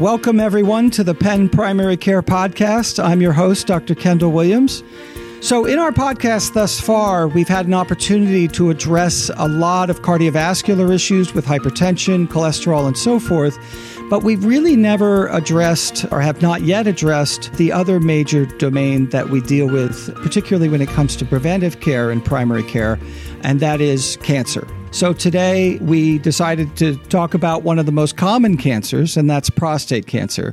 Welcome, everyone, to the Penn Primary Care Podcast. I'm your host, Dr. Kendall Williams. So in our podcast thus far, we've had an opportunity to address a lot of cardiovascular issues with hypertension, cholesterol, and so forth. But we've really never addressed or have not yet addressed the other major domain that we deal with, particularly when it comes to preventive care and primary care, and that is cancer. So today we decided to talk about one of the most common cancers, and that's prostate cancer.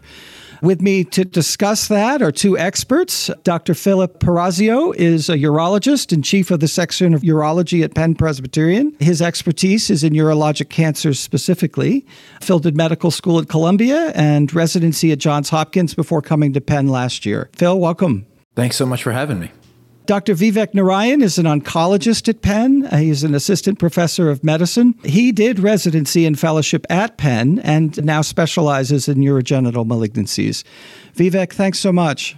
With me to discuss that are two experts. Dr. Philip Parazio is a urologist and chief of the section of urology at Penn Presbyterian. His expertise is in urologic cancers specifically. Phil did medical school at Columbia and residency at Johns Hopkins before coming to Penn last year. Phil, welcome. Thanks so much for having me. Dr. Vivek Narayan is an oncologist at Penn. He's an assistant professor of medicine. He did residency and fellowship at Penn and now specializes in urogenital malignancies. Vivek, thanks so much.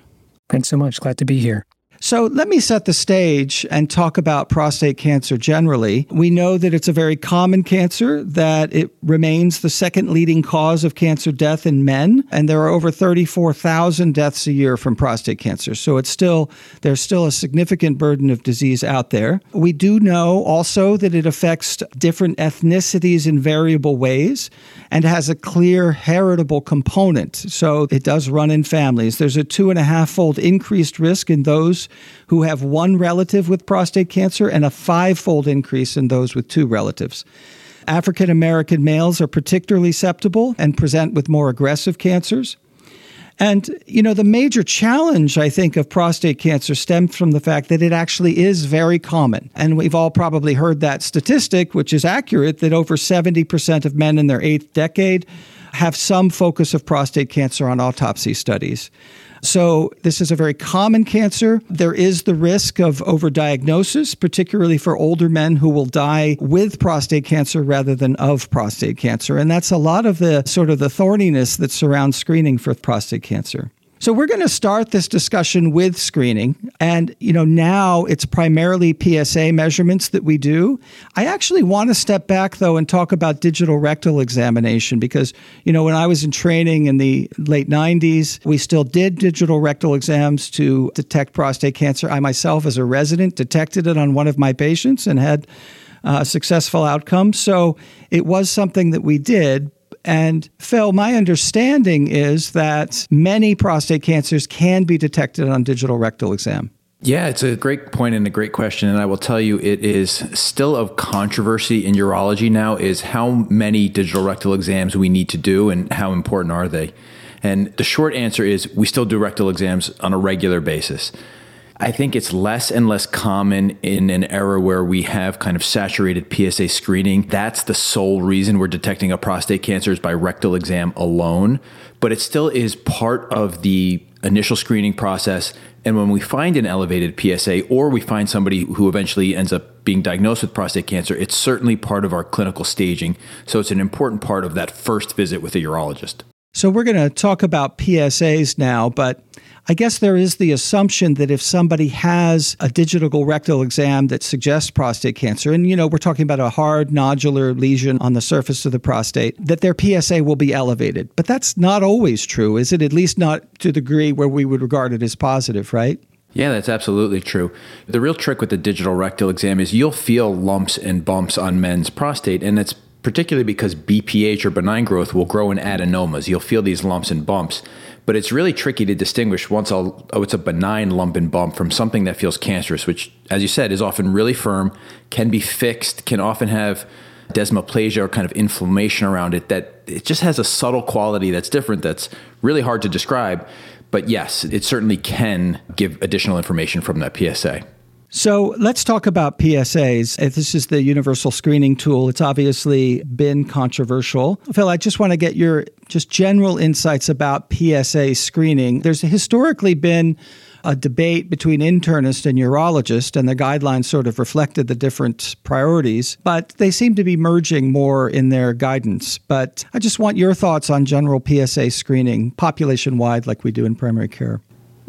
Thanks so much. Glad to be here. So let me set the stage and talk about prostate cancer generally. We know that it's a very common cancer, that it remains the second leading cause of cancer death in men, and there are over 34,000 deaths a year from prostate cancer. So it's still there's still a significant burden of disease out there. We do know also that it affects different ethnicities in variable ways and has a clear heritable component. So it does run in families. There's a 2.5-fold increased risk in those who have one relative with prostate cancer and a 5-fold increase in those with 2 relatives. African American males are particularly susceptible and present with more aggressive cancers. And, you know, the major challenge, I think, of prostate cancer stems from the fact that it actually is very common. And we've all probably heard that statistic, which is accurate, that over 70% of men in their 8th decade have some focus of prostate cancer on autopsy studies. So this is a very common cancer. There is the risk of overdiagnosis, particularly for older men who will die with prostate cancer rather than of prostate cancer. And that's a lot of the sort of the thorniness that surrounds screening for prostate cancer. So we're going to start this discussion with screening. And, you know, now it's primarily PSA measurements that we do. I actually want to step back, though, and talk about digital rectal examination because, you know, when I was in training in the late 90s, we still did digital rectal exams to detect prostate cancer. I myself, as a resident, detected it on one of my patients and had successful outcomes. So it was something that we did. And Phil, my understanding is that many prostate cancers can be detected on digital rectal exam. Yeah, it's a great point and a great question. And I will tell you, it is still of controversy in urology now is how many digital rectal exams we need to do and how important are they? And the short answer is we still do rectal exams on a regular basis. I think it's less and less common in an era where we have kind of saturated PSA screening. That's the sole reason we're detecting a prostate cancer is by rectal exam alone, but it still is part of the initial screening process. And when we find an elevated PSA or we find somebody who eventually ends up being diagnosed with prostate cancer, it's certainly part of our clinical staging. So it's an important part of that first visit with a urologist. So we're going to talk about PSAs now, but I guess there is the assumption that if somebody has a digital rectal exam that suggests prostate cancer, and, you know, we're talking about a hard nodular lesion on the surface of the prostate, that their PSA will be elevated. But that's not always true, is it? At least not to the degree where we would regard it as positive, right? Yeah, that's absolutely true. The real trick with the digital rectal exam is you'll feel lumps and bumps on men's prostate, and that's particularly because BPH or benign growth will grow in adenomas. You'll feel these lumps and bumps, but it's really tricky to distinguish it's a benign lump and bump from something that feels cancerous, which, as you said, is often really firm, can be fixed, can often have desmoplasia or kind of inflammation around it that it just has a subtle quality that's different that's really hard to describe. But yes, it certainly can give additional information from that PSA. So let's talk about PSAs. This is the universal screening tool. It's obviously been controversial. Phil, I just want to get your just general insights about PSA screening. There's historically been a debate between internist and urologist, and the guidelines sort of reflected the different priorities, but they seem to be merging more in their guidance. But I just want your thoughts on general PSA screening, population-wide, like we do in primary care.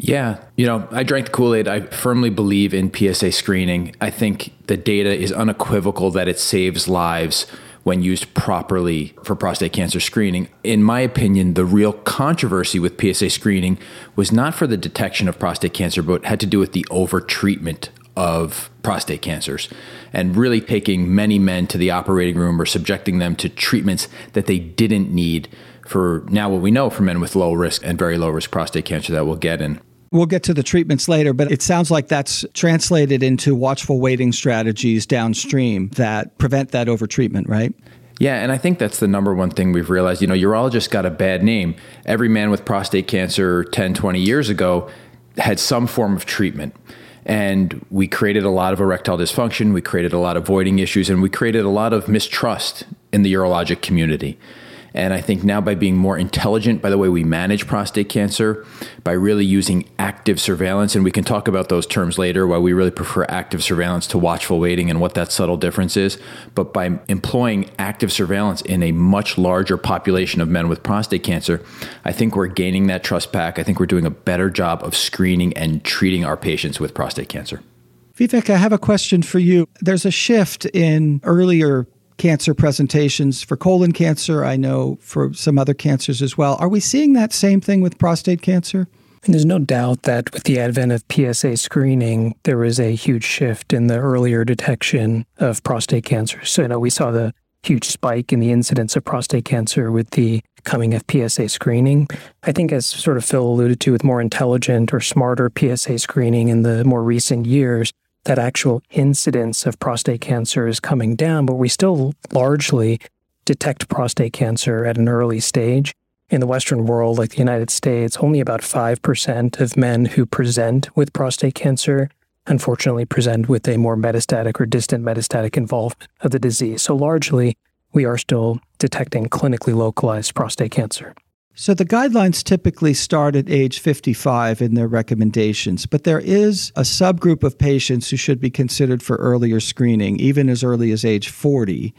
Yeah. You know, I drank the Kool-Aid. I firmly believe in PSA screening. I think the data is unequivocal that it saves lives. when used properly for prostate cancer screening. In my opinion, the real controversy with PSA screening was not for the detection of prostate cancer, but had to do with the overtreatment of prostate cancers and really taking many men to the operating room or subjecting them to treatments that they didn't need for now what we know for men with low risk and very low risk prostate cancer that we'll get in. We'll get to the treatments later, but it sounds like that's translated into watchful waiting strategies downstream that prevent that overtreatment, right? Yeah, and I think that's the number one thing we've realized. You know, urologists got a bad name. Every man with prostate cancer 10, 20 years ago had some form of treatment. And we created a lot of erectile dysfunction, we created a lot of voiding issues, and we created a lot of mistrust in the urologic community. And I think now by being more intelligent by the way we manage prostate cancer, by really using active surveillance, and we can talk about those terms later, why we really prefer active surveillance to watchful waiting and what that subtle difference is. But by employing active surveillance in a much larger population of men with prostate cancer, I think we're gaining that trust back. I think we're doing a better job of screening and treating our patients with prostate cancer. Vivek, I have a question for you. There's a shift in earlier cancer presentations for colon cancer, I know for some other cancers as well. Are we seeing that same thing with prostate cancer? And there's no doubt that with the advent of PSA screening, there was a huge shift in the earlier detection of prostate cancer. So, you know, we saw the huge spike in the incidence of prostate cancer with the coming of PSA screening. I think as sort of Phil alluded to, with more intelligent or smarter PSA screening in the more recent years, that actual incidence of prostate cancer is coming down, but we still largely detect prostate cancer at an early stage. In the Western world, like the United States, only about 5% of men who present with prostate cancer, unfortunately, present with a more metastatic or distant metastatic involvement of the disease. So largely, we are still detecting clinically localized prostate cancer. So the guidelines typically start at age 55 in their recommendations, but there is a subgroup of patients who should be considered for earlier screening, even as early as age 40,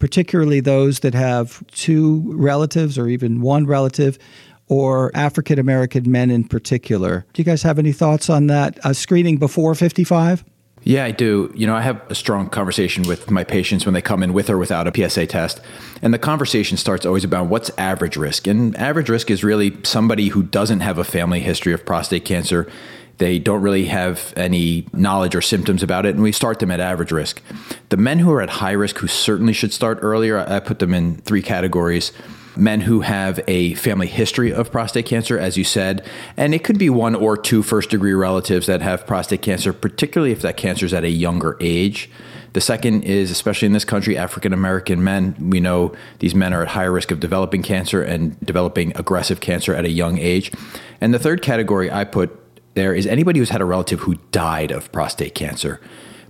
particularly those that have two relatives or even one relative, or African American men in particular. Do you guys have any thoughts on that? Screening before 55? Yeah, I do. You know, I have a strong conversation with my patients when they come in with or without a PSA test. And the conversation starts always about what's average risk. And average risk is really somebody who doesn't have a family history of prostate cancer. They don't really have any knowledge or symptoms about it. And we start them at average risk. The men who are at high risk, who certainly should start earlier, I put them in three categories. Men who have a family history of prostate cancer, as you said, and it could be one or two first-degree relatives that have prostate cancer, particularly if that cancer is at a younger age. The second is, especially in this country, African-American men. We know these men are at higher risk of developing cancer and developing aggressive cancer at a young age. And the third category I put there is anybody who's had a relative who died of prostate cancer.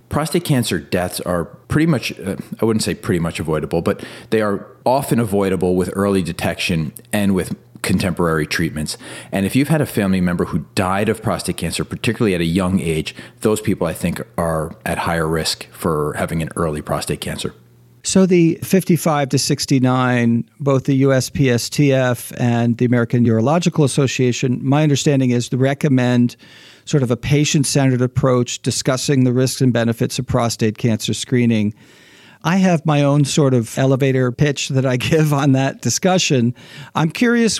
Prostate cancer deaths are pretty much, I wouldn't say pretty much avoidable, but they are often avoidable with early detection and with contemporary treatments. And if you've had a family member who died of prostate cancer, particularly at a young age, those people I think are at higher risk for having an early prostate cancer. So the 55 to 69, both the USPSTF and the American Urological Association, my understanding is they recommend sort of a patient-centered approach, discussing the risks and benefits of prostate cancer screening. I have my own sort of elevator pitch that I give on that discussion. I'm curious,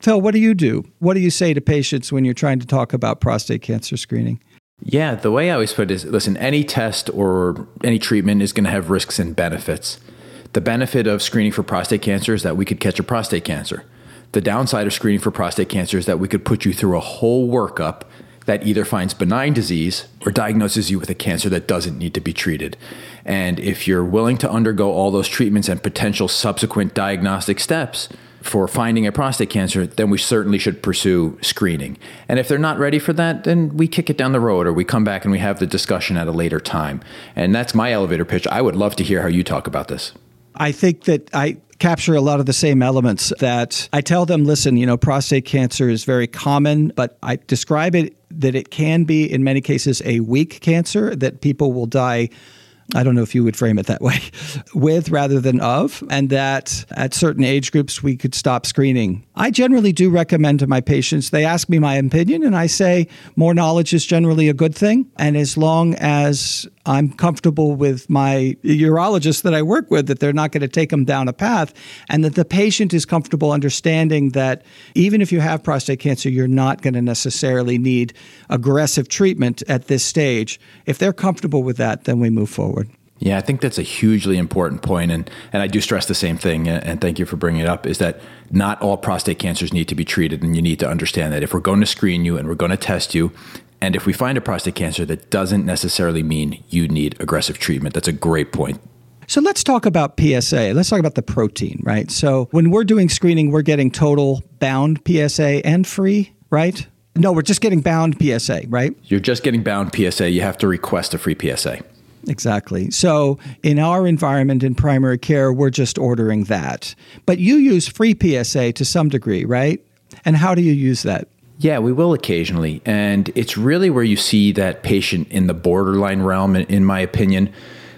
Phil, what do you do? What do you say to patients when you're trying to talk about prostate cancer screening? Yeah, the way I always put it is, listen, any test or any treatment is going to have risks and benefits. The benefit of screening for prostate cancer is that we could catch a prostate cancer. The downside of screening for prostate cancer is that we could put you through a whole workup that either finds benign disease or diagnoses you with a cancer that doesn't need to be treated. And if you're willing to undergo all those treatments and potential subsequent diagnostic steps for finding a prostate cancer, then we certainly should pursue screening. And if they're not ready for that, then we kick it down the road or we come back and we have the discussion at a later time. And that's my elevator pitch. I would love to hear how you talk about this. I think that I capture a lot of the same elements that I tell them, listen, you know, prostate cancer is very common, but I describe it that it can be, in many cases, a weak cancer that people will die, I don't know if you would frame it that way, with rather than of, and that at certain age groups, we could stop screening. I generally do recommend to my patients, they ask me my opinion, and I say more knowledge is generally a good thing. And as long as I'm comfortable with my urologist that I work with, that they're not going to take them down a path, and that the patient is comfortable understanding that even if you have prostate cancer, you're not going to necessarily need aggressive treatment at this stage. If they're comfortable with that, then we move forward. Yeah, I think that's a hugely important point, and I do stress the same thing, and thank you for bringing it up, is that not all prostate cancers need to be treated, and you need to understand that if we're going to screen you and we're going to test you, and if we find a prostate cancer, that doesn't necessarily mean you need aggressive treatment. That's a great point. So let's talk about PSA. Let's talk about the protein, right? So when we're doing screening, we're getting total bound PSA and free, right? No, we're just getting bound PSA, right? You're just getting bound PSA. You have to request a free PSA. Exactly. So in our environment in primary care, we're just ordering that. But you use free PSA to some degree, right? And how do you use that? Yeah, we will occasionally. And it's really where you see that patient in the borderline realm, in my opinion,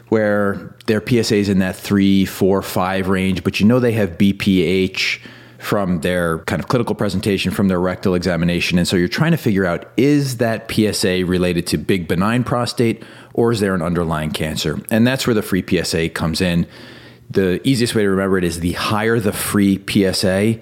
where their PSA is in that 3, 4, 5 range, but you know they have BPH from their kind of clinical presentation, from their rectal examination. And so you're trying to figure out, is that PSA related to big benign prostate, or is there an underlying cancer? And that's where the free PSA comes in. The easiest way to remember it is the higher the free PSA,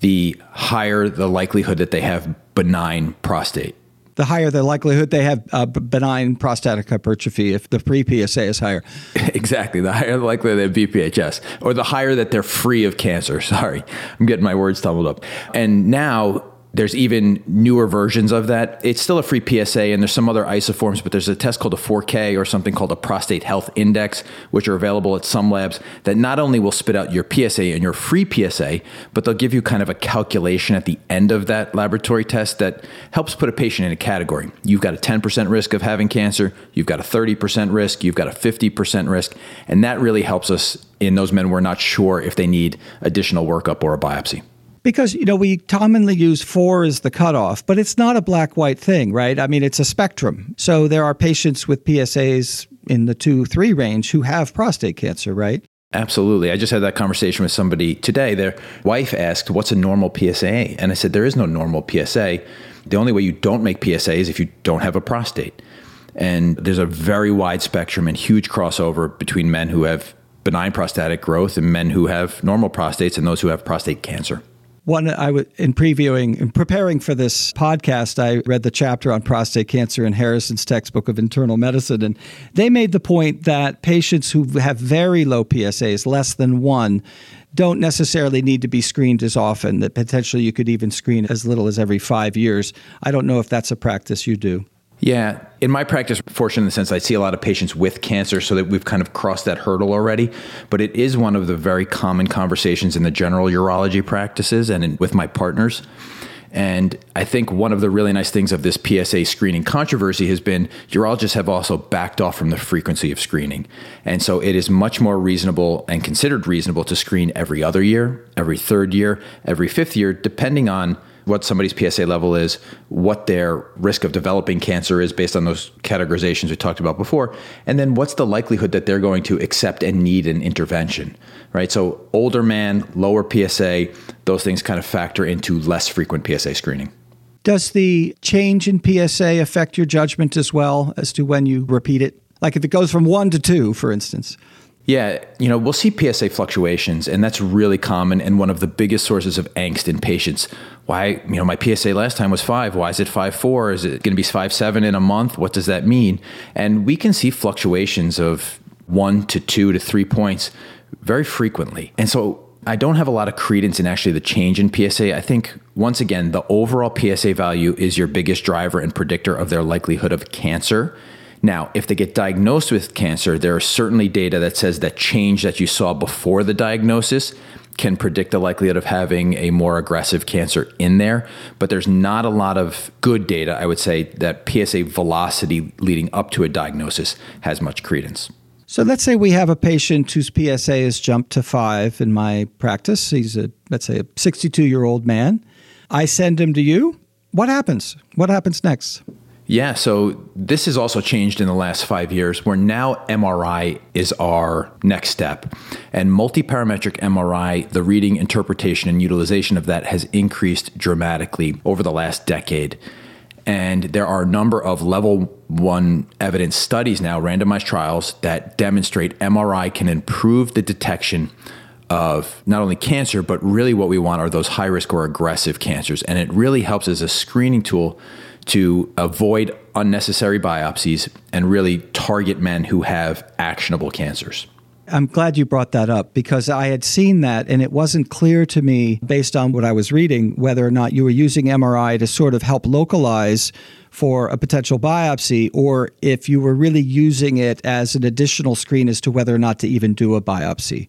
the higher the likelihood that they have benign prostate. The higher the likelihood they have benign prostatic hypertrophy if the free PSA is higher. Exactly. The higher the likelihood they have BPHS, or the higher that they're free of cancer. Sorry, I'm getting my words tumbled up. And now there's even newer versions of that. It's still a free PSA, and there's some other isoforms, but there's a test called a 4K or something called a Prostate Health Index, which are available at some labs, that not only will spit out your PSA and your free PSA, but they'll give you kind of a calculation at the end of that laboratory test that helps put a patient in a category. You've got a 10% risk of having cancer, you've got a 30% risk, you've got a 50% risk, and that really helps us in those men we're not sure if they need additional workup or a biopsy. Because, you know, we commonly use 4 as the cutoff, but it's not a black-white thing, right? I mean, it's a spectrum. So there are patients with PSAs in the 2, 3 range who have prostate cancer, right? Absolutely. I just had that conversation with somebody today. Their wife asked, what's a normal PSA? And I said, there is no normal PSA. The only way you don't make PSA is if you don't have a prostate. And there's a very wide spectrum and huge crossover between men who have benign prostatic growth and men who have normal prostates and those who have prostate cancer. One, in preparing for this podcast, I read the chapter on prostate cancer in Harrison's textbook of internal medicine, and they made the point that patients who have very low PSAs, less than 1, don't necessarily need to be screened as often, that potentially you could even screen as little as every 5 years. I don't know if that's a practice you do. Yeah. In my practice, fortunately, in the sense I see a lot of patients with cancer, so that we've kind of crossed that hurdle already. But it is one of the very common conversations in the general urology practices and with my partners. And I think one of the really nice things of this PSA screening controversy has been urologists have also backed off from the frequency of screening. And so it is much more reasonable and considered reasonable to screen every other year, every 3rd year, every 5th year, depending on what somebody's PSA level is, what their risk of developing cancer is based on those categorizations we talked about before, and then what's the likelihood that they're going to accept and need an intervention, right? So older man, lower PSA, those things kind of factor into less frequent PSA screening. Does the change in PSA affect your judgment as well as to when you repeat it? Like if it goes from 1 to 2, for instance. Yeah, you know, we'll see PSA fluctuations, and that's really common and one of the biggest sources of angst in patients. Why, you know, my PSA last time was 5. Why is it 5.4? Is it going to be 5.7 in a month? What does that mean? And we can see fluctuations of 1 to 2 to 3 points very frequently. And so I don't have a lot of credence in actually the change in PSA. I think, once again, the overall PSA value is your biggest driver and predictor of their likelihood of cancer. Now, if they get diagnosed with cancer, there are certainly data that says that change that you saw before the diagnosis can predict the likelihood of having a more aggressive cancer in there. But there's not a lot of good data, I would say, that PSA velocity leading up to a diagnosis has much credence. So let's say we have a patient whose PSA has jumped to 5 in my practice. He's a, let's say, a 62-year-old man. I send him to you. What happens? What happens next? Yeah, so this has also changed in the last 5 years, where now MRI is our next step. And multiparametric MRI, the reading, interpretation, and utilization of that has increased dramatically over the last decade. And there are a number of level 1 evidence studies now, randomized trials, that demonstrate MRI can improve the detection of not only cancer, but really what we want are those high risk or aggressive cancers. And it really helps as a screening tool to avoid unnecessary biopsies and really target men who have actionable cancers. I'm glad you brought that up, because I had seen that and it wasn't clear to me, based on what I was reading, whether or not you were using MRI to sort of help localize for a potential biopsy, or if you were really using it as an additional screen as to whether or not to even do a biopsy.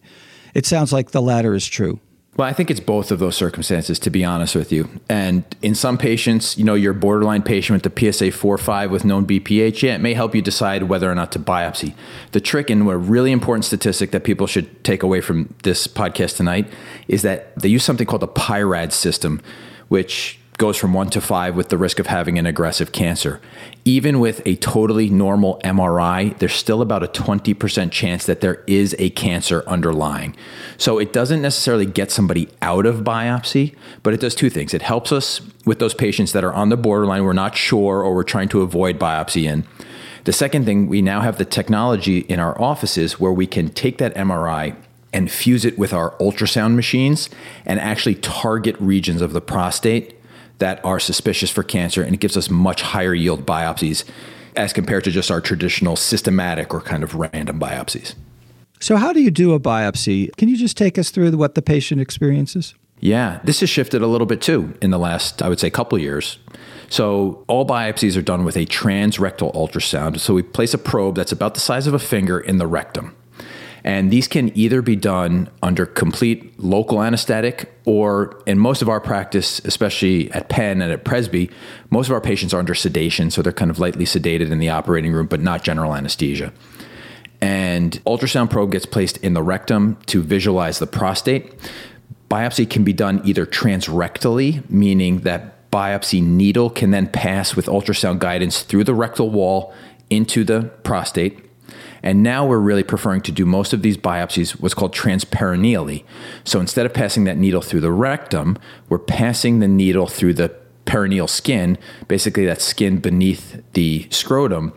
It sounds like the latter is true. Well, I think it's both of those circumstances, to be honest with you. And in some patients, you know, your borderline patient with the PSA 4 or 5 with known BPH, yeah, it may help you decide whether or not to biopsy. The trick, and a really important statistic that people should take away from this podcast tonight, is that they use something called the PI-RADS system, which goes from 1 to 5 with the risk of having an aggressive cancer. Even with a totally normal MRI, there's still about a 20% chance that there is a cancer underlying. So it doesn't necessarily get somebody out of biopsy, but it does two things. It helps us with those patients that are on the borderline, we're not sure, or we're trying to avoid biopsy in. The second thing, we now have the technology in our offices where we can take that MRI and fuse it with our ultrasound machines and actually target regions of the prostate that are suspicious for cancer, and it gives us much higher yield biopsies as compared to just our traditional systematic or kind of random biopsies. So how do you do a biopsy? Can you just take us through what the patient experiences? Yeah, this has shifted a little bit too in the last, I would say, couple years. So all biopsies are done with a transrectal ultrasound. So we place a probe that's about the size of a finger in the rectum. And these can either be done under complete local anesthetic, or in most of our practice, especially at Penn and at Presby, most of our patients are under sedation. So they're kind of lightly sedated in the operating room, but not general anesthesia. And ultrasound probe gets placed in the rectum to visualize the prostate. Biopsy can be done either transrectally, meaning that biopsy needle can then pass with ultrasound guidance through the rectal wall into the prostate. And now we're really preferring to do most of these biopsies what's called transperineally. So instead of passing that needle through the rectum, we're passing the needle through the perineal skin, basically that skin beneath the scrotum,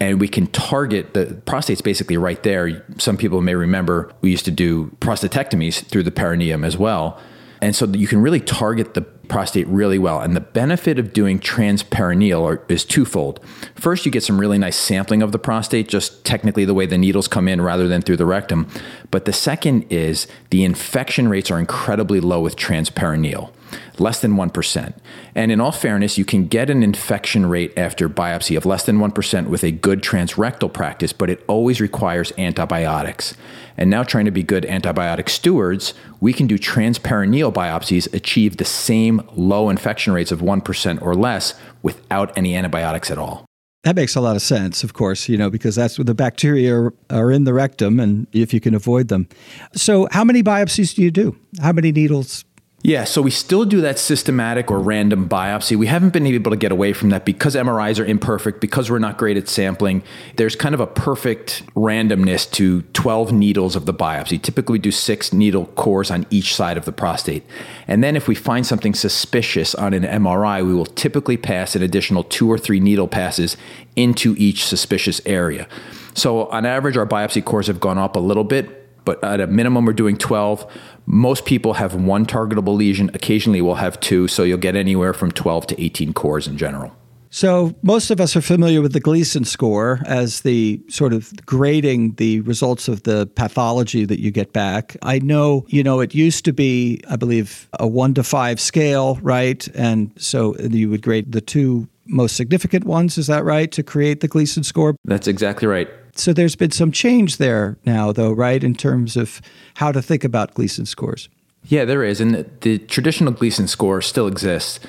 and we can target the prostate's basically right there. Some people may remember we used to do prostatectomies through the perineum as well. And so you can really target the prostate really well. And the benefit of doing transperineal is twofold. First, you get some really nice sampling of the prostate, just technically the way the needles come in rather than through the rectum. But the second is the infection rates are incredibly low with transperineal, less than 1%. And in all fairness, you can get an infection rate after biopsy of less than 1% with a good transrectal practice, but it always requires antibiotics. And now, trying to be good antibiotic stewards, we can do transperineal biopsies, achieve the same low infection rates of 1% or less without any antibiotics at all. That makes a lot of sense, of course, you know, because that's where the bacteria are in the rectum, and if you can avoid them. So how many biopsies do you do? How many needles? Yeah, so we still do that systematic or random biopsy. We haven't been able to get away from that because MRIs are imperfect, because we're not great at sampling. There's kind of a perfect randomness to 12 needles of the biopsy. Typically, we do 6 needle cores on each side of the prostate. And then if we find something suspicious on an MRI, we will typically pass an additional 2 or 3 needle passes into each suspicious area. So on average, our biopsy cores have gone up a little bit, but at a minimum, we're doing 12. Most people have 1 targetable lesion. Occasionally, we'll have 2. So you'll get anywhere from 12 to 18 cores in general. So most of us are familiar with the Gleason score as the sort of grading the results of the pathology that you get back. I know, you know, it used to be, I believe, a 1 to 5 scale, right? And so you would grade the 2 most significant ones, is that right, to create the Gleason score? That's exactly right. So there's been some change there now, though, right, in terms of how to think about Gleason scores? Yeah, there is. And the traditional Gleason score still exists.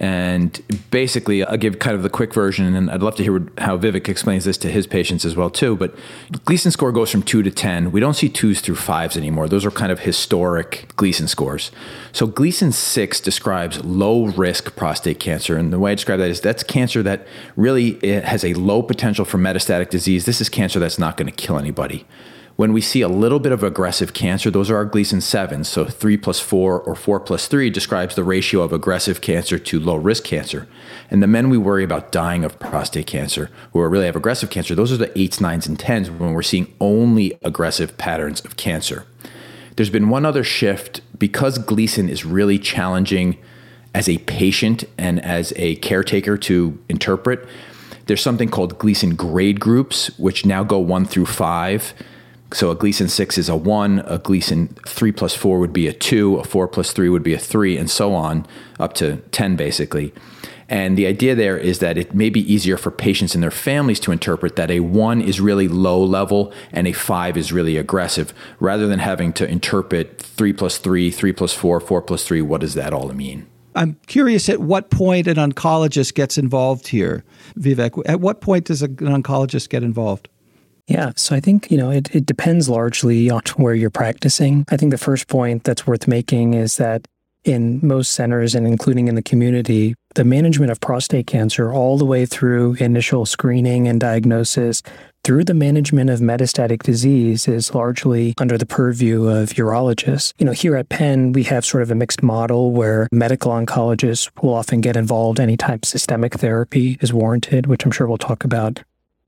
And basically, I'll give kind of the quick version, and I'd love to hear how Vivek explains this to his patients as well, too. But Gleason score goes from 2 to 10. We don't see 2s through 5s anymore. Those are kind of historic Gleason scores. So Gleason 6 describes low-risk prostate cancer. And the way I describe that is that's cancer that really it has a low potential for metastatic disease. This is cancer that's not going to kill anybody. When we see a little bit of aggressive cancer, those are our Gleason 7s. So 3+4 or 4+3 describes the ratio of aggressive cancer to low-risk cancer. And the men we worry about dying of prostate cancer, who really have aggressive cancer, those are the 8s, 9s, and 10s when we're seeing only aggressive patterns of cancer. There's been one other shift. Because Gleason is really challenging as a patient and as a caretaker to interpret, there's something called Gleason grade groups, which now go 1 through 5. So a Gleason 6 is a 1, a Gleason 3+4 would be a 2, a 4+3 would be a 3, and so on, up to 10 basically. And the idea there is that it may be easier for patients and their families to interpret that a 1 is really low level and a 5 is really aggressive, rather than having to interpret 3+3, 3+4, 4+3, what does that all mean? I'm curious at what point an oncologist gets involved here, Vivek. At what point does an oncologist get involved? Yeah. So I think, it depends largely on where you're practicing. I think the first point that's worth making is that in most centers and including in the community, the management of prostate cancer all the way through initial screening and diagnosis through the management of metastatic disease is largely under the purview of urologists. Here at Penn, we have sort of a mixed model where medical oncologists will often get involved anytime systemic therapy is warranted, which I'm sure we'll talk about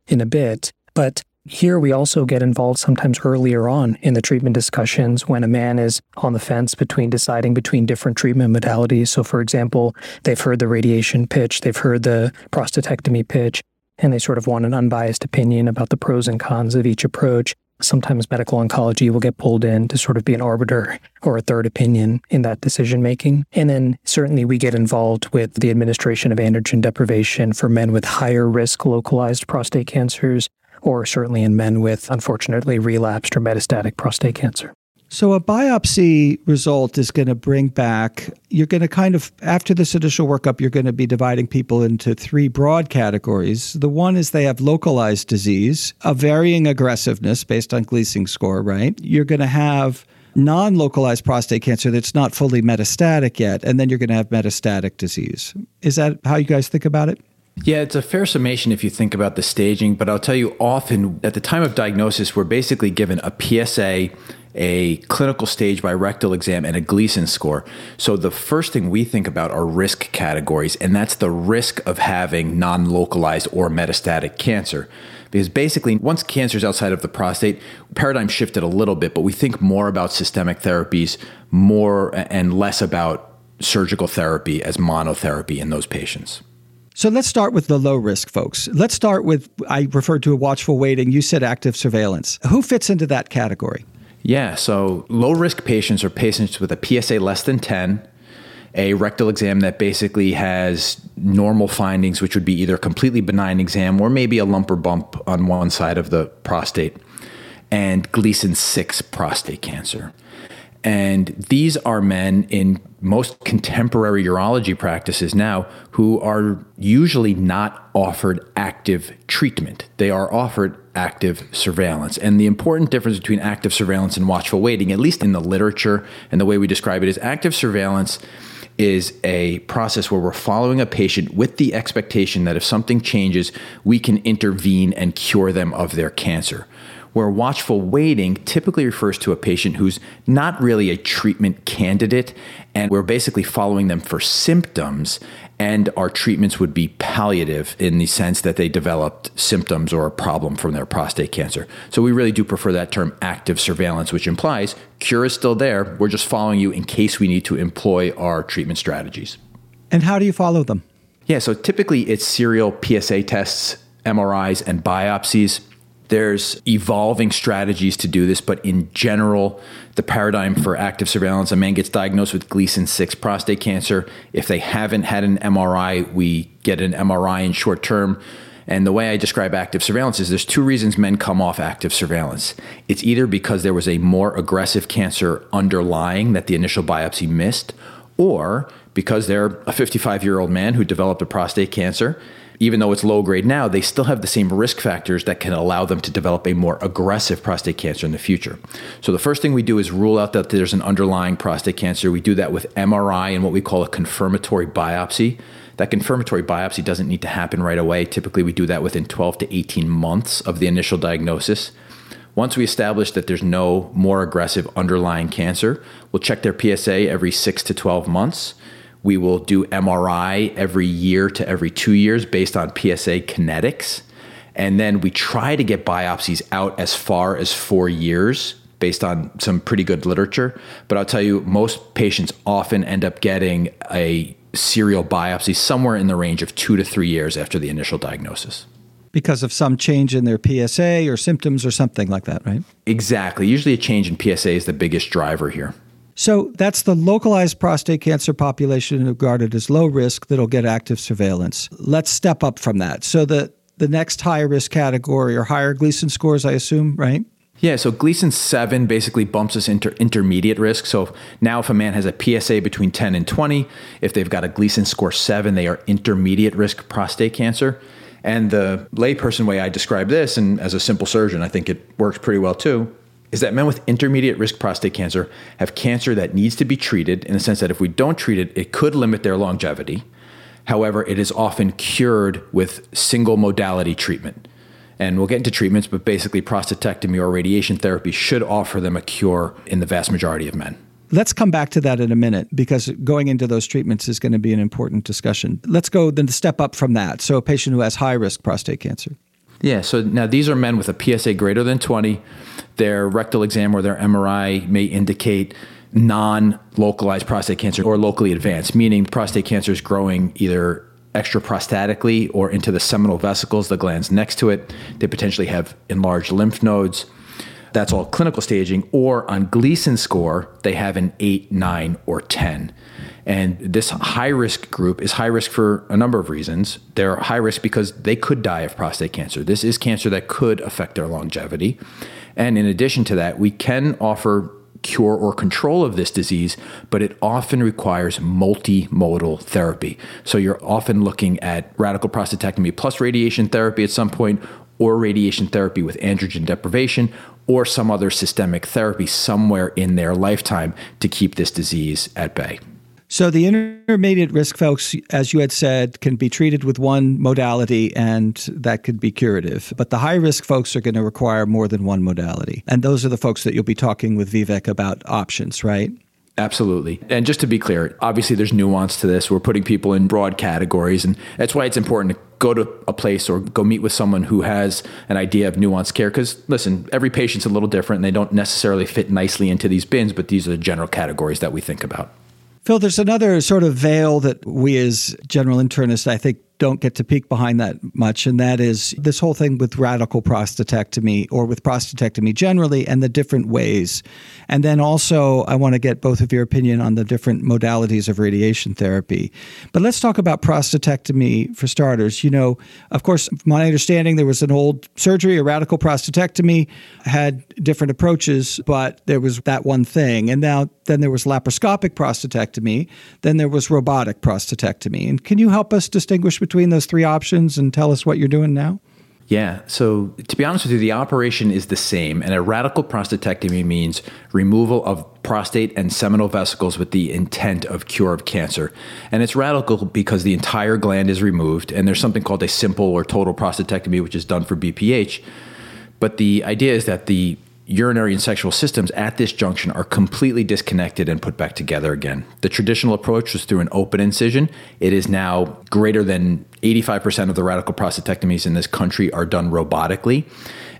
in a bit. But here we also get involved sometimes earlier on in the treatment discussions when a man is on the fence deciding between different treatment modalities. So for example, they've heard the radiation pitch, they've heard the prostatectomy pitch, and they sort of want an unbiased opinion about the pros and cons of each approach. Sometimes medical oncology will get pulled in to sort of be an arbiter or a third opinion in that decision-making. And then certainly we get involved with the administration of androgen deprivation for men with higher risk localized prostate cancers, or certainly in men with, unfortunately, relapsed or metastatic prostate cancer. So a biopsy result is going to bring back, you're going to kind of, after this initial workup, you're going to be dividing people into 3 broad categories. The one is they have localized disease of varying aggressiveness based on Gleason score, right? You're going to have non-localized prostate cancer that's not fully metastatic yet, and then you're going to have metastatic disease. Is that how you guys think about it? Yeah, it's a fair summation if you think about the staging, but I'll tell you often at the time of diagnosis, we're basically given a PSA, a clinical stage by rectal exam, and a Gleason score. So the first thing we think about are risk categories, and that's the risk of having non-localized or metastatic cancer. Because basically, once cancer is outside of the prostate, paradigm shifted a little bit, but we think more about systemic therapies more and less about surgical therapy as monotherapy in those patients. So let's start with the low-risk folks. Let's start with, I referred to a watchful waiting, you said active surveillance. Who fits into that category? Yeah, so low-risk patients are patients with a PSA less than 10, a rectal exam that basically has normal findings, which would be either a completely benign exam or maybe a lump or bump on one side of the prostate, and Gleason 6 prostate cancer. And these are men in most contemporary urology practices now who are usually not offered active treatment. They are offered active surveillance. And the important difference between active surveillance and watchful waiting, at least in the literature and the way we describe it, is active surveillance is a process where we're following a patient with the expectation that if something changes, we can intervene and cure them of their cancer. Where watchful waiting typically refers to a patient who's not really a treatment candidate, and we're basically following them for symptoms, and our treatments would be palliative in the sense that they developed symptoms or a problem from their prostate cancer. So we really do prefer that term active surveillance, which implies cure is still there, we're just following you in case we need to employ our treatment strategies. And how do you follow them? Yeah, so typically it's serial PSA tests, MRIs, and biopsies. There's evolving strategies to do this, but in general, the paradigm for active surveillance, a man gets diagnosed with Gleason 6 prostate cancer. If they haven't had an MRI, we get an MRI in short term. And the way I describe active surveillance is there's 2 reasons men come off active surveillance. It's either because there was a more aggressive cancer underlying that the initial biopsy missed, or because they're a 55-year-old man who developed a prostate cancer. Even though it's low grade now, they still have the same risk factors that can allow them to develop a more aggressive prostate cancer in the future. So the first thing we do is rule out that there's an underlying prostate cancer. We do that with MRI and what we call a confirmatory biopsy. That confirmatory biopsy doesn't need to happen right away. Typically, we do that within 12 to 18 months of the initial diagnosis. Once we establish that there's no more aggressive underlying cancer, we'll check their PSA every 6 to 12 months. We will do MRI every year to every 2 years based on PSA kinetics. And then we try to get biopsies out as far as 4 years based on some pretty good literature. But I'll tell you, most patients often end up getting a serial biopsy somewhere in the range of 2 to 3 years after the initial diagnosis. Because of some change in their PSA or symptoms or something like that, right? Exactly. Usually a change in PSA is the biggest driver here. So that's the localized prostate cancer population regarded as low risk that'll get active surveillance. Let's step up from that. So the next high risk category or higher Gleason scores, I assume, right? Yeah, so Gleason 7 basically bumps us into intermediate risk. So now if a man has a PSA between 10 and 20, if they've got a Gleason score 7, they are intermediate risk prostate cancer. And the layperson way I describe this, and as a simple surgeon, I think it works pretty well too, is that men with intermediate risk prostate cancer have cancer that needs to be treated in the sense that if we don't treat it, it could limit their longevity. However, it is often cured with single modality treatment. And we'll get into treatments, but basically prostatectomy or radiation therapy should offer them a cure in the vast majority of men. Let's come back to that in a minute, because going into those treatments is going to be an important discussion. Let's go then to step up from that. So a patient who has high-risk prostate cancer. Yeah, so now these are men with a PSA greater than 20. Their rectal exam or their MRI may indicate non-localized prostate cancer or locally advanced, meaning prostate cancer is growing either extraprostatically or into the seminal vesicles, the glands next to it. They potentially have enlarged lymph nodes. That's all clinical staging. Or on Gleason score, they have an 8, 9, or 10. And this high-risk group is high risk for a number of reasons. They're high risk because they could die of prostate cancer. This is cancer that could affect their longevity. And in addition to that, we can offer cure or control of this disease, but it often requires multimodal therapy. So you're often looking at radical prostatectomy plus radiation therapy at some point, or radiation therapy with androgen deprivation, or some other systemic therapy somewhere in their lifetime to keep this disease at bay. So the intermediate risk folks, as you had said, can be treated with one modality, and that could be curative. But the high-risk folks are going to require more than one modality. And those are the folks that you'll be talking with Vivek about options, right? Absolutely. And just to be clear, obviously there's nuance to this. We're putting people in broad categories, and that's why it's important to go to a place or go meet with someone who has an idea of nuanced care. Because listen, every patient's a little different, and they don't necessarily fit nicely into these bins, but these are the general categories that we think about. Phil, there's another sort of veil that we as general internists, I think, don't get to peek behind that much, and that is this whole thing with radical prostatectomy or with prostatectomy generally and the different ways. And then also, I want to get both of your opinion on the different modalities of radiation therapy. But let's talk about prostatectomy for starters. You know, of course, my understanding, there was an old surgery, a radical prostatectomy, had different approaches, but there was that one thing. And now then there was laparoscopic prostatectomy, then there was robotic prostatectomy. And can you help us distinguish between those three options and tell us what you're doing now? Yeah. So to be honest with you, the operation is the same. And a radical prostatectomy means removal of prostate and seminal vesicles with the intent of cure of cancer. And it's radical because the entire gland is removed. And there's something called a simple or total prostatectomy, which is done for BPH. But the idea is that the urinary and sexual systems at this junction are completely disconnected and put back together again. The traditional approach was through an open incision. It is now greater than 85% of the radical prostatectomies in this country are done robotically.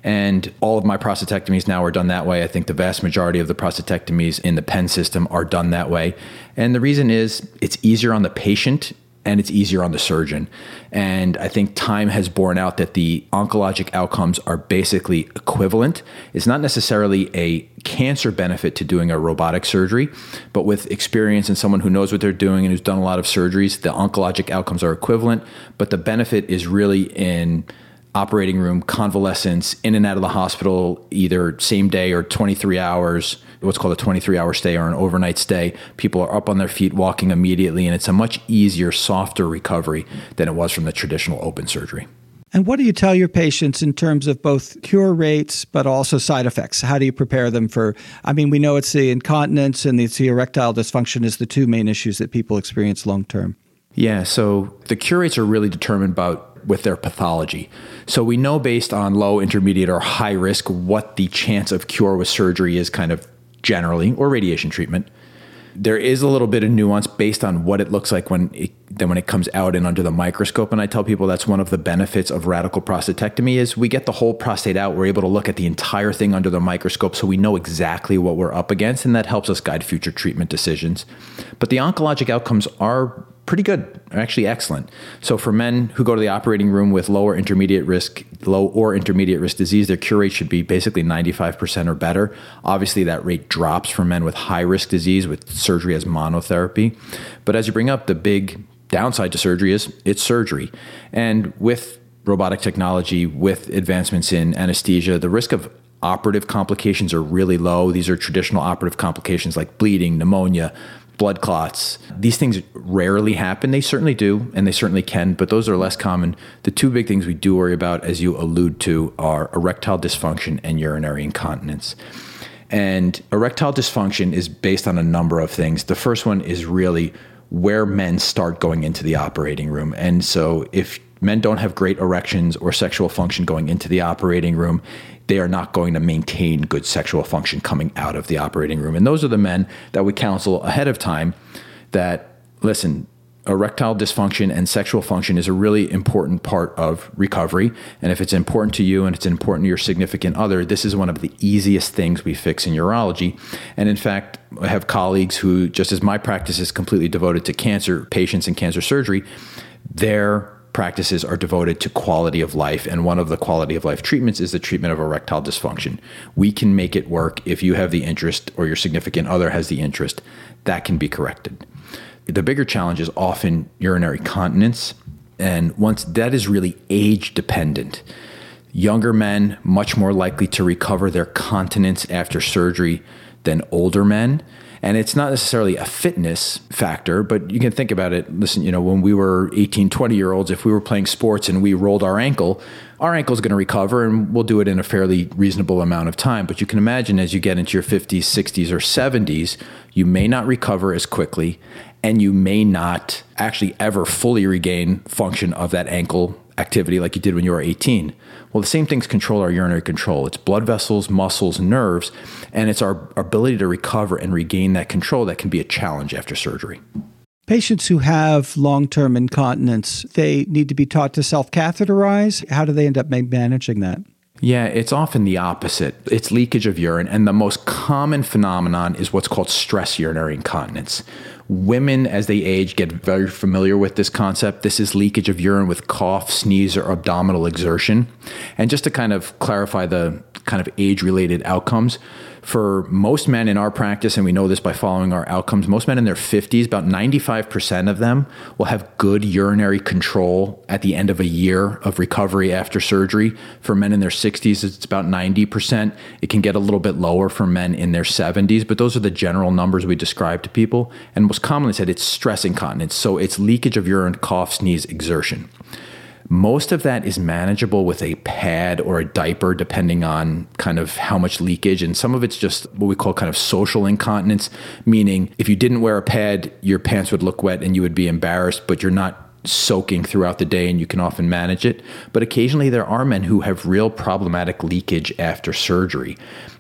And all of my prostatectomies now are done that way. I think the vast majority of the prostatectomies in the Penn system are done that way. And the reason is it's easier on the patient and it's easier on the surgeon. And I think time has borne out that the oncologic outcomes are basically equivalent. It's not necessarily a cancer benefit to doing a robotic surgery, but with experience and someone who knows what they're doing and who's done a lot of surgeries, the oncologic outcomes are equivalent, but the benefit is really in operating room, convalescence, in and out of the hospital, either same day or 23 hours, what's called a 23-hour stay or an overnight stay. People are up on their feet, walking immediately, and it's a much easier, softer recovery than it was from the traditional open surgery. And what do you tell your patients in terms of both cure rates, but also side effects? How do you prepare them for, I mean, we know it's the incontinence and it's the erectile dysfunction is the two main issues that people experience long-term. Yeah, so the cure rates are really determined about with their pathology. So we know based on low, intermediate, or high risk what the chance of cure with surgery is kind of generally, or radiation treatment. There is a little bit of nuance based on what it looks like when it comes out and under the microscope. And I tell people that's one of the benefits of radical prostatectomy is we get the whole prostate out. We're able to look at the entire thing under the microscope so we know exactly what we're up against, and that helps us guide future treatment decisions. But the oncologic outcomes are pretty good, actually excellent. So for men who go to the operating room with low or intermediate risk disease, their cure rate should be basically 95% or better. Obviously, that rate drops for men with high risk disease with surgery as monotherapy. But as you bring up, the big downside to surgery is it's surgery. And with robotic technology, with advancements in anesthesia, the risk of operative complications are really low. These are traditional operative complications like bleeding, pneumonia, blood clots. These things rarely happen. They certainly do, and they certainly can, but those are less common. The two big things we do worry about, as you allude to, are erectile dysfunction and urinary incontinence. And erectile dysfunction is based on a number of things. The first one is really where men start going into the operating room. And so if men don't have great erections or sexual function going into the operating room, they are not going to maintain good sexual function coming out of the operating room. And those are the men that we counsel ahead of time that, listen, erectile dysfunction and sexual function is a really important part of recovery. And if it's important to you and it's important to your significant other, this is one of the easiest things we fix in urology. And in fact, I have colleagues who, just as my practice is completely devoted to cancer patients and cancer surgery, their practices are devoted to quality of life. And one of the quality of life treatments is the treatment of erectile dysfunction. We can make it work if you have the interest or your significant other has the interest. That can be corrected. The bigger challenge is often urinary continence. And once that is really age dependent. Younger men much more likely to recover their continence after surgery than older men. And it's not necessarily a fitness factor, but you can think about it. Listen, when we were 18, 20-year-olds, if we were playing sports and we rolled our ankle's going to recover, and we'll do it in a fairly reasonable amount of time. But you can imagine as you get into your 50s, 60s, or 70s, you may not recover as quickly, and you may not actually ever fully regain function of that ankle activity like you did when you were 18. Well, the same things control our urinary control. It's blood vessels, muscles, nerves, and it's our ability to recover and regain that control that can be a challenge after surgery. Patients who have long-term incontinence, they need to be taught to self-catheterize. How do they end up managing that? Yeah, it's often the opposite. It's leakage of urine, and the most common phenomenon is what's called stress urinary incontinence. Women, as they age, get very familiar with this concept. This is leakage of urine with cough, sneeze, or abdominal exertion. And just to kind of clarify the kind of age-related outcomes, for most men in our practice, and we know this by following our outcomes, most men in their 50s, about 95% of them will have good urinary control at the end of a year of recovery after surgery. For men in their 60s, it's about 90%. It can get a little bit lower for men in their 70s, but those are the general numbers we describe to people. And most commonly said, it's stress incontinence. So it's leakage of urine, cough, sneeze, exertion. Most of that is manageable with a pad or a diaper, depending on kind of how much leakage. And some of it's just what we call kind of social incontinence, meaning if you didn't wear a pad, your pants would look wet and you would be embarrassed, but you're not soaking throughout the day and you can often manage it. But occasionally there are men who have real problematic leakage after surgery.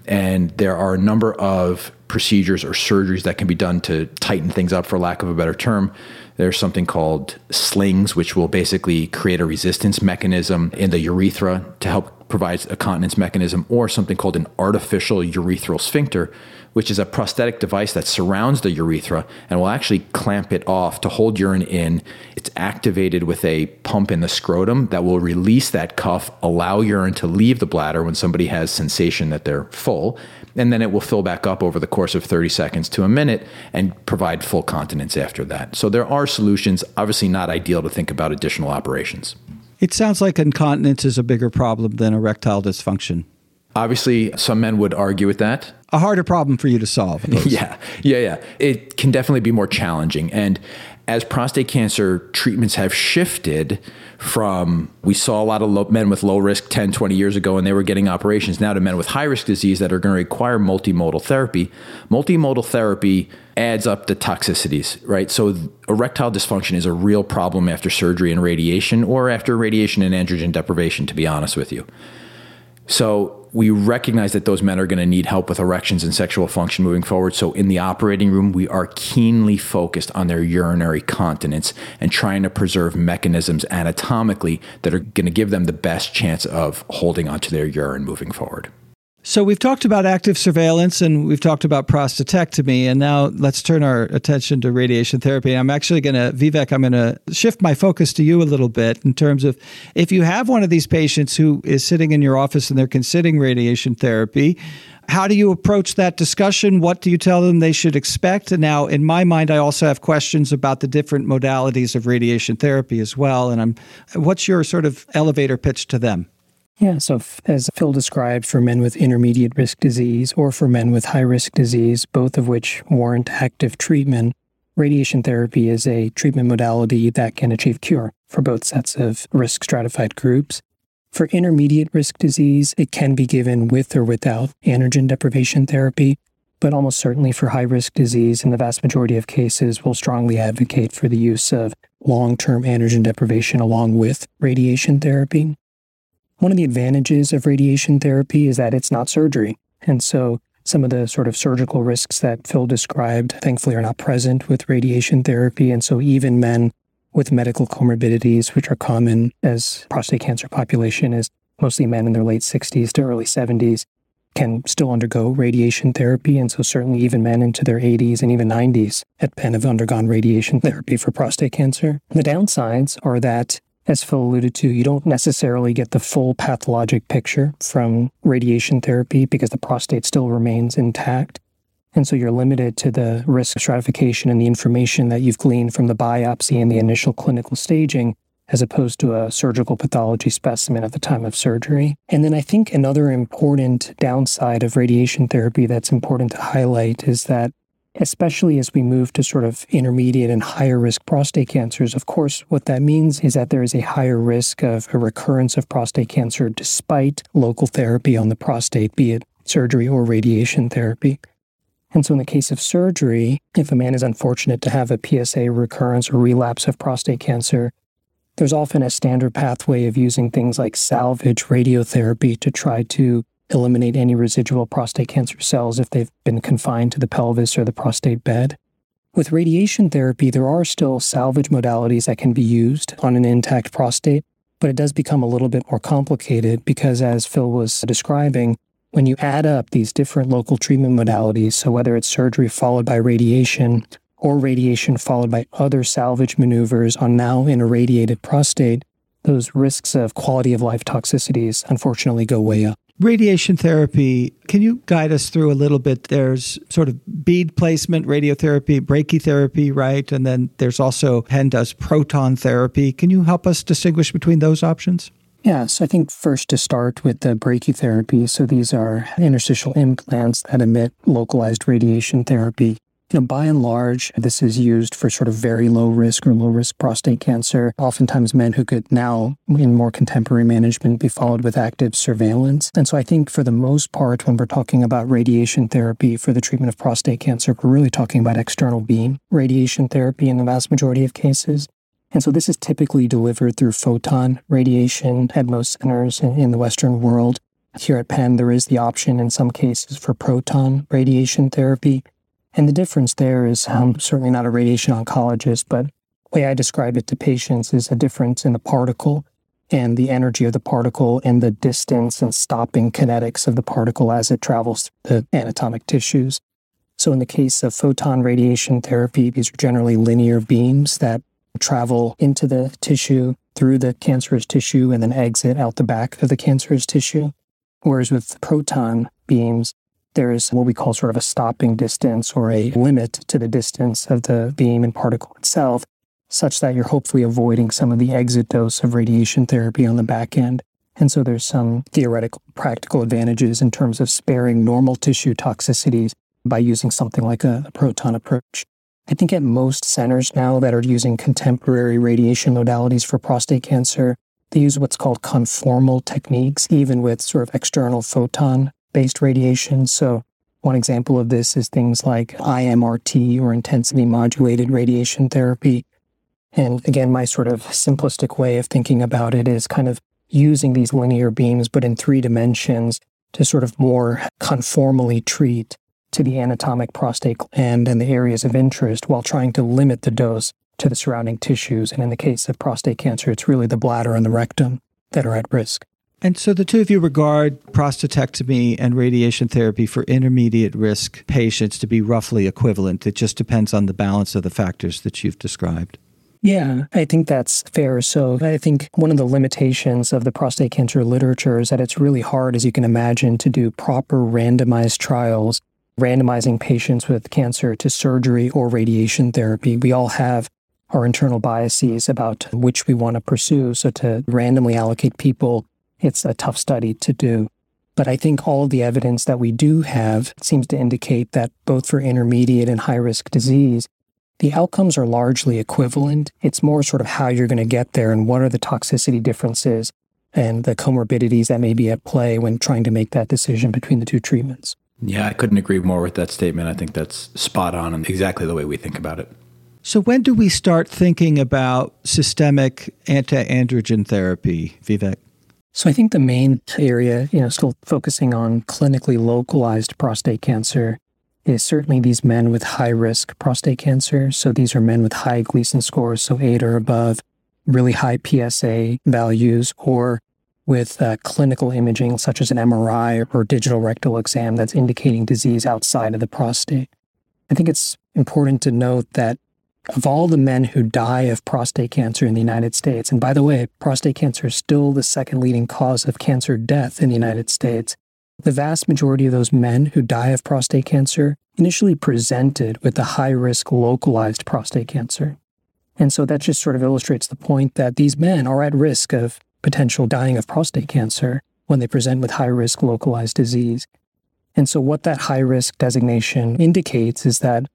And there are a number of procedures or surgeries that can be done to tighten things up, for lack of a better term. There's something called slings, which will basically create a resistance mechanism in the urethra to help provide a continence mechanism, or something called an artificial urethral sphincter, which is a prosthetic device that surrounds the urethra and will actually clamp it off to hold urine in. It's activated with a pump in the scrotum that will release that cuff, allow urine to leave the bladder when somebody has sensation that they're full, and then it will fill back up over the course of 30 seconds to a minute and provide full continence after that. So there are solutions, obviously not ideal to think about additional operations. It sounds like incontinence is a bigger problem than erectile dysfunction. Obviously, some men would argue with that. a harder problem for you to solve. Yeah. It can definitely be more challenging. And as prostate cancer treatments have shifted from, we saw a lot of men with low risk 10, 20 years ago, and they were getting operations, now to men with high risk disease that are going to require multimodal therapy. Multimodal therapy adds up the toxicities, right? So erectile dysfunction is a real problem after surgery and radiation, or after radiation and androgen deprivation, to be honest with you. So we recognize that those men are going to need help with erections and sexual function moving forward. So in the operating room, we are keenly focused on their urinary continence and trying to preserve mechanisms anatomically that are going to give them the best chance of holding onto their urine moving forward. So we've talked about active surveillance and we've talked about prostatectomy, and now let's turn our attention to radiation therapy. I'm actually going to, Vivek, I'm going to shift my focus to you a little bit in terms of, if you have one of these patients who is sitting in your office and they're considering radiation therapy, how do you approach that discussion? What do you tell them they should expect? And now, in my mind, I also have questions about the different modalities of radiation therapy as well. And what's your sort of elevator pitch to them? Yeah, so as Phil described, for men with intermediate risk disease or for men with high risk disease, both of which warrant active treatment, radiation therapy is a treatment modality that can achieve cure for both sets of risk stratified groups. For intermediate risk disease, it can be given with or without androgen deprivation therapy, but almost certainly for high risk disease, in the vast majority of cases, we'll strongly advocate for the use of long-term androgen deprivation along with radiation therapy. One of the advantages of radiation therapy is that it's not surgery. And so some of the sort of surgical risks that Phil described, thankfully, are not present with radiation therapy. And so even men with medical comorbidities, which are common as prostate cancer population is mostly men in their late 60s to early 70s, can still undergo radiation therapy. And so certainly even men into their 80s and even 90s at Penn have undergone radiation therapy for prostate cancer. The downsides are that, as Phil alluded to, you don't necessarily get the full pathologic picture from radiation therapy because the prostate still remains intact. And so you're limited to the risk stratification and the information that you've gleaned from the biopsy and the initial clinical staging, as opposed to a surgical pathology specimen at the time of surgery. And then I think another important downside of radiation therapy that's important to highlight is that, especially as we move to sort of intermediate and higher risk prostate cancers, of course, what that means is that there is a higher risk of a recurrence of prostate cancer despite local therapy on the prostate, be it surgery or radiation therapy. And so in the case of surgery, if a man is unfortunate to have a PSA recurrence or relapse of prostate cancer, there's often a standard pathway of using things like salvage radiotherapy to try to eliminate any residual prostate cancer cells if they've been confined to the pelvis or the prostate bed. With radiation therapy, there are still salvage modalities that can be used on an intact prostate, but it does become a little bit more complicated because, as Phil was describing, when you add up these different local treatment modalities, so whether it's surgery followed by radiation or radiation followed by other salvage maneuvers on now an irradiated prostate, those risks of quality of life toxicities unfortunately go way up. Radiation therapy, can you guide us through a little bit? There's sort of bead placement, radiotherapy, brachytherapy, right? And then there's also, Penn does proton therapy. Can you help us distinguish between those options? Yeah, so I think first to start with the brachytherapy. So these are interstitial implants that emit localized radiation therapy. By and large, this is used for sort of very low risk or low risk prostate cancer. Oftentimes men who could now, in more contemporary management, be followed with active surveillance. And so I think for the most part, when we're talking about radiation therapy for the treatment of prostate cancer, we're really talking about external beam radiation therapy in the vast majority of cases. And so this is typically delivered through photon radiation at most centers in the Western world. Here at Penn, there is the option in some cases for proton radiation therapy. And the difference there is, I'm certainly not a radiation oncologist, but the way I describe it to patients is a difference in the particle and the energy of the particle and the distance and stopping kinetics of the particle as it travels through the anatomic tissues. So in the case of photon radiation therapy, these are generally linear beams that travel into the tissue, through the cancerous tissue, and then exit out the back of the cancerous tissue. Whereas with proton beams, there is what we call sort of a stopping distance or a limit to the distance of the beam and particle itself, such that you're hopefully avoiding some of the exit dose of radiation therapy on the back end. And so there's some theoretical practical advantages in terms of sparing normal tissue toxicities by using something like a proton approach. I think at most centers now that are using contemporary radiation modalities for prostate cancer, they use what's called conformal techniques, even with sort of external photon-based radiation. So one example of this is things like IMRT or intensity-modulated radiation therapy. And again, my sort of simplistic way of thinking about it is kind of using these linear beams, but in three dimensions to sort of more conformally treat to the anatomic prostate gland and the areas of interest while trying to limit the dose to the surrounding tissues. And in the case of prostate cancer, it's really the bladder and the rectum that are at risk. And so the two of you regard prostatectomy and radiation therapy for intermediate risk patients to be roughly equivalent. It just depends on the balance of the factors that you've described. Yeah, I think that's fair. So I think one of the limitations of the prostate cancer literature is that it's really hard, as you can imagine, to do proper randomized trials, randomizing patients with cancer to surgery or radiation therapy. We all have our internal biases about which we want to pursue. So to randomly allocate people, it's a tough study to do. But I think all of the evidence that we do have seems to indicate that both for intermediate and high-risk disease, the outcomes are largely equivalent. It's more sort of how you're going to get there and what are the toxicity differences and the comorbidities that may be at play when trying to make that decision between the two treatments. Yeah, I couldn't agree more with that statement. I think that's spot on and exactly the way we think about it. So when do we start thinking about systemic anti-androgen therapy, Vivek? So I think the main area, still focusing on clinically localized prostate cancer is certainly these men with high-risk prostate cancer. So these are men with high Gleason scores, so 8 or above, really high PSA values, or with clinical imaging such as an MRI or digital rectal exam that's indicating disease outside of the prostate. I think it's important to note that of all the men who die of prostate cancer in the United States, and by the way, prostate cancer is still the second leading cause of cancer death in the United States, the vast majority of those men who die of prostate cancer initially presented with the high-risk localized prostate cancer. And so that just sort of illustrates the point that these men are at risk of potential dying of prostate cancer when they present with high-risk localized disease. And so what that high-risk designation indicates is that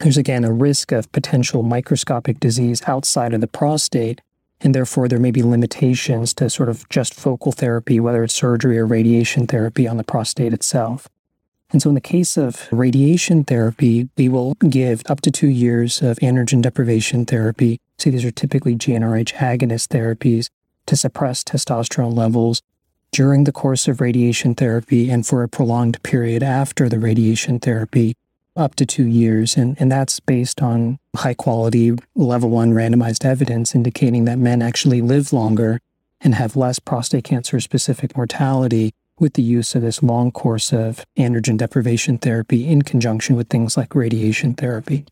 there's, again, a risk of potential microscopic disease outside of the prostate, and therefore there may be limitations to sort of just focal therapy, whether it's surgery or radiation therapy on the prostate itself. And so in the case of radiation therapy, we will give up to 2 years of androgen deprivation therapy. So these are typically GnRH agonist therapies to suppress testosterone levels during the course of radiation therapy and for a prolonged period after the radiation therapy, up to 2 years. And that's based on high quality level 1 randomized evidence indicating that men actually live longer and have less prostate cancer specific mortality with the use of this long course of androgen deprivation therapy in conjunction with things like radiation therapy.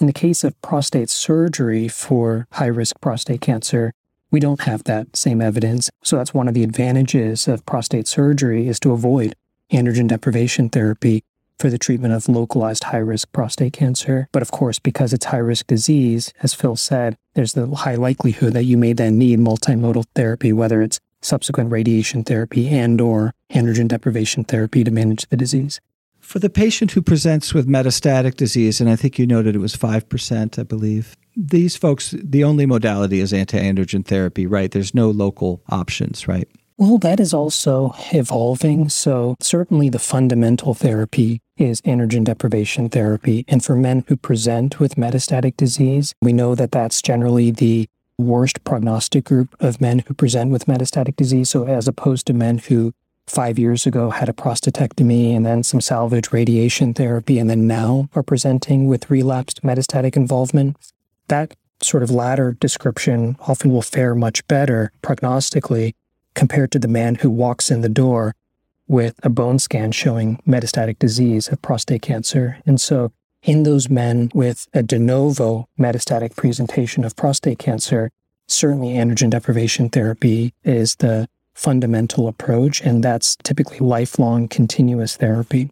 In the case of prostate surgery for high risk prostate cancer, we don't have that same evidence. So that's one of the advantages of prostate surgery is to avoid androgen deprivation therapy for the treatment of localized high-risk prostate cancer. But of course, because it's high-risk disease, as Phil said, there's the high likelihood that you may then need multimodal therapy, whether it's subsequent radiation therapy and or androgen deprivation therapy to manage the disease. For the patient who presents with metastatic disease, and I think you noted it was 5%, I believe, these folks, the only modality is anti-androgen therapy, right? There's no local options, right? Well, that is also evolving. So certainly the fundamental therapy is androgen deprivation therapy. And for men who present with metastatic disease, we know that that's generally the worst prognostic group of men who present with metastatic disease. So as opposed to men who 5 years ago had a prostatectomy and then some salvage radiation therapy and then now are presenting with relapsed metastatic involvement, that sort of latter description often will fare much better prognostically compared to the man who walks in the door with a bone scan showing metastatic disease of prostate cancer. And so in those men with a de novo metastatic presentation of prostate cancer, certainly androgen deprivation therapy is the fundamental approach, and that's typically lifelong continuous therapy.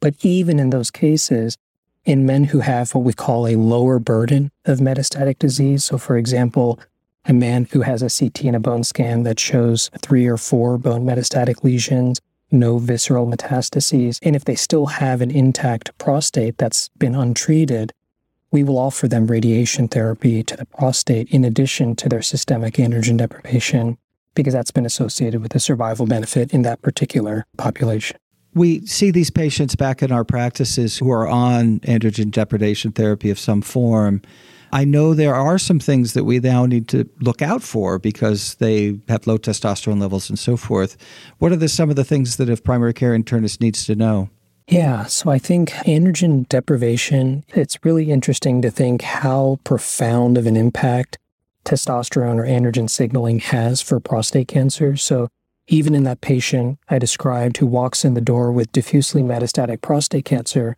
But even in those cases, in men who have what we call a lower burden of metastatic disease, so for example, a man who has a CT and a bone scan that shows 3 or 4 bone metastatic lesions, no visceral metastases, and if they still have an intact prostate that's been untreated, we will offer them radiation therapy to the prostate in addition to their systemic androgen deprivation, because that's been associated with a survival benefit in that particular population. We see these patients back in our practices who are on androgen deprivation therapy of some form. I know there are some things that we now need to look out for because they have low testosterone levels and so forth. What are some of the things that a primary care internist needs to know? Yeah, so I think androgen deprivation, it's really interesting to think how profound of an impact testosterone or androgen signaling has for prostate cancer. So even in that patient I described who walks in the door with diffusely metastatic prostate cancer,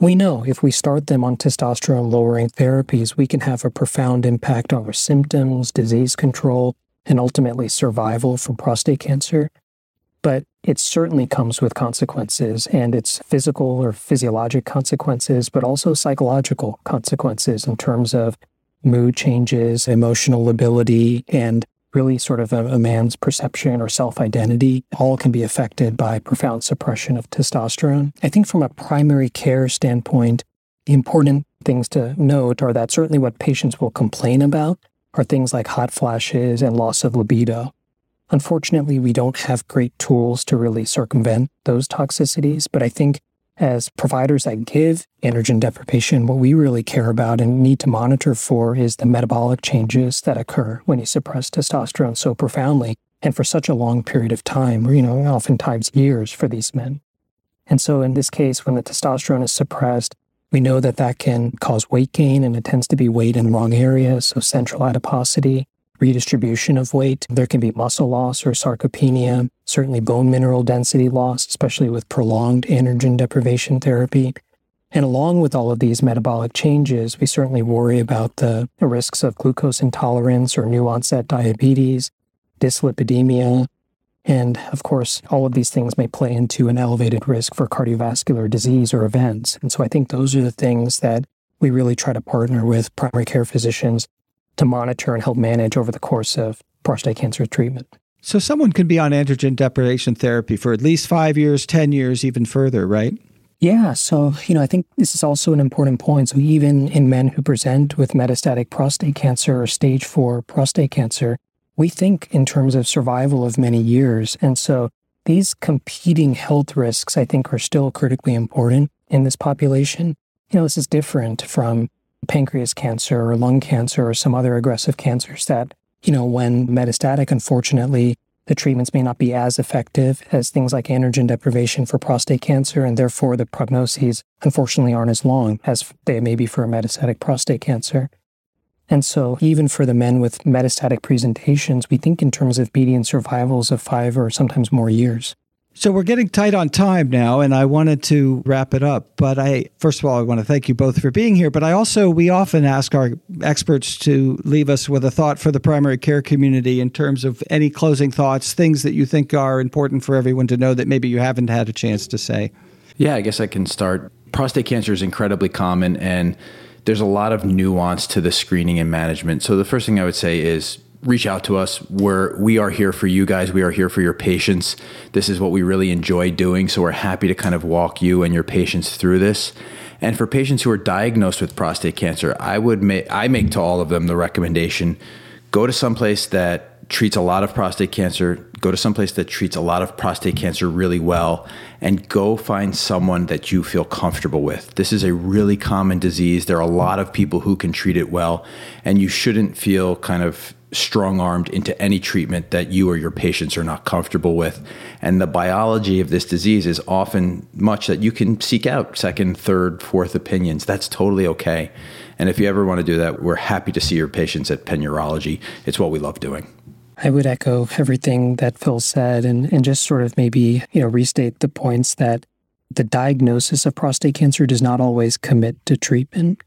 we know if we start them on testosterone-lowering therapies, we can have a profound impact on their symptoms, disease control, and ultimately survival from prostate cancer. But it certainly comes with consequences, and it's physical or physiologic consequences, but also psychological consequences in terms of mood changes, emotional ability, and really sort of a man's perception or self-identity, all can be affected by profound suppression of testosterone. I think from a primary care standpoint, the important things to note are that certainly what patients will complain about are things like hot flashes and loss of libido. Unfortunately, we don't have great tools to really circumvent those toxicities, but I think as providers that give androgen deprivation, what we really care about and need to monitor for is the metabolic changes that occur when you suppress testosterone so profoundly and for such a long period of time, or, oftentimes years for these men. And so in this case, when the testosterone is suppressed, we know that that can cause weight gain, and it tends to be weight in the wrong areas, so central adiposity, redistribution of weight. There can be muscle loss or sarcopenia, certainly bone mineral density loss, especially with prolonged androgen deprivation therapy. And along with all of these metabolic changes, we certainly worry about the risks of glucose intolerance or new onset diabetes, dyslipidemia, and of course, all of these things may play into an elevated risk for cardiovascular disease or events. And so I think those are the things that we really try to partner with primary care physicians to monitor and help manage over the course of prostate cancer treatment. So someone can be on androgen deprivation therapy for at least 5 years, 10 years, even further, right? Yeah. So, I think this is also an important point. So even in men who present with metastatic prostate cancer or stage 4 prostate cancer, we think in terms of survival of many years. And so these competing health risks, I think, are still critically important in this population. This is different from pancreas cancer or lung cancer or some other aggressive cancers that, when metastatic, unfortunately, the treatments may not be as effective as things like androgen deprivation for prostate cancer, and therefore the prognoses, unfortunately, aren't as long as they may be for metastatic prostate cancer. And so even for the men with metastatic presentations, we think in terms of median survivals of 5 or sometimes more years. So we're getting tight on time now, and I wanted to wrap it up. But first of all, I want to thank you both for being here. But we often ask our experts to leave us with a thought for the primary care community in terms of any closing thoughts, things that you think are important for everyone to know that maybe you haven't had a chance to say. Yeah, I guess I can start. Prostate cancer is incredibly common, and there's a lot of nuance to the screening and management. So the first thing I would say is, reach out to us. We are here for you guys. We are here for your patients. This is what we really enjoy doing. So we're happy to kind of walk you and your patients through this. And for patients who are diagnosed with prostate cancer, I make to all of them the recommendation, go to someplace that treats a lot of prostate cancer, go to someplace that treats a lot of prostate cancer really well, and go find someone that you feel comfortable with. This is a really common disease. There are a lot of people who can treat it well, and you shouldn't feel kind of strong-armed into any treatment that you or your patients are not comfortable with. And the biology of this disease is often much that you can seek out second, third, fourth opinions. That's totally okay. And if you ever want to do that, we're happy to see your patients at Penn Urology. It's what we love doing. I would echo everything that Phil said and just sort of maybe, restate the points that the diagnosis of prostate cancer does not always commit to treatment.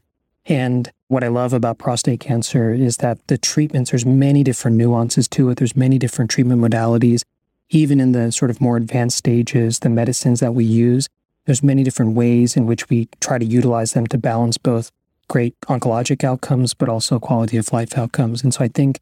And what I love about prostate cancer is that the treatments, there's many different nuances to it. There's many different treatment modalities. Even in the sort of more advanced stages, the medicines that we use, there's many different ways in which we try to utilize them to balance both great oncologic outcomes, but also quality of life outcomes. And so I think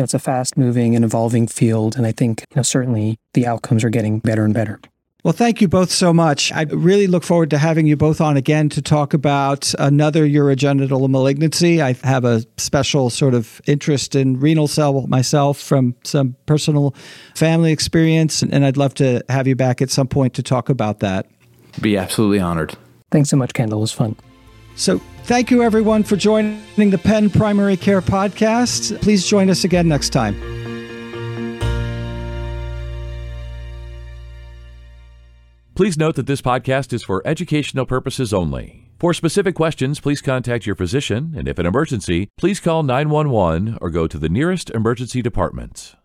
it's a fast-moving and evolving field, and I think certainly the outcomes are getting better and better. Well, thank you both so much. I really look forward to having you both on again to talk about another urogenital malignancy. I have a special sort of interest in renal cell myself from some personal family experience, and I'd love to have you back at some point to talk about that. Be absolutely honored. Thanks so much, Kendall. It was fun. So thank you, everyone, for joining the Penn Primary Care Podcast. Please join us again next time. Please note that this podcast is for educational purposes only. For specific questions, please contact your physician, and if an emergency, please call 911 or go to the nearest emergency department.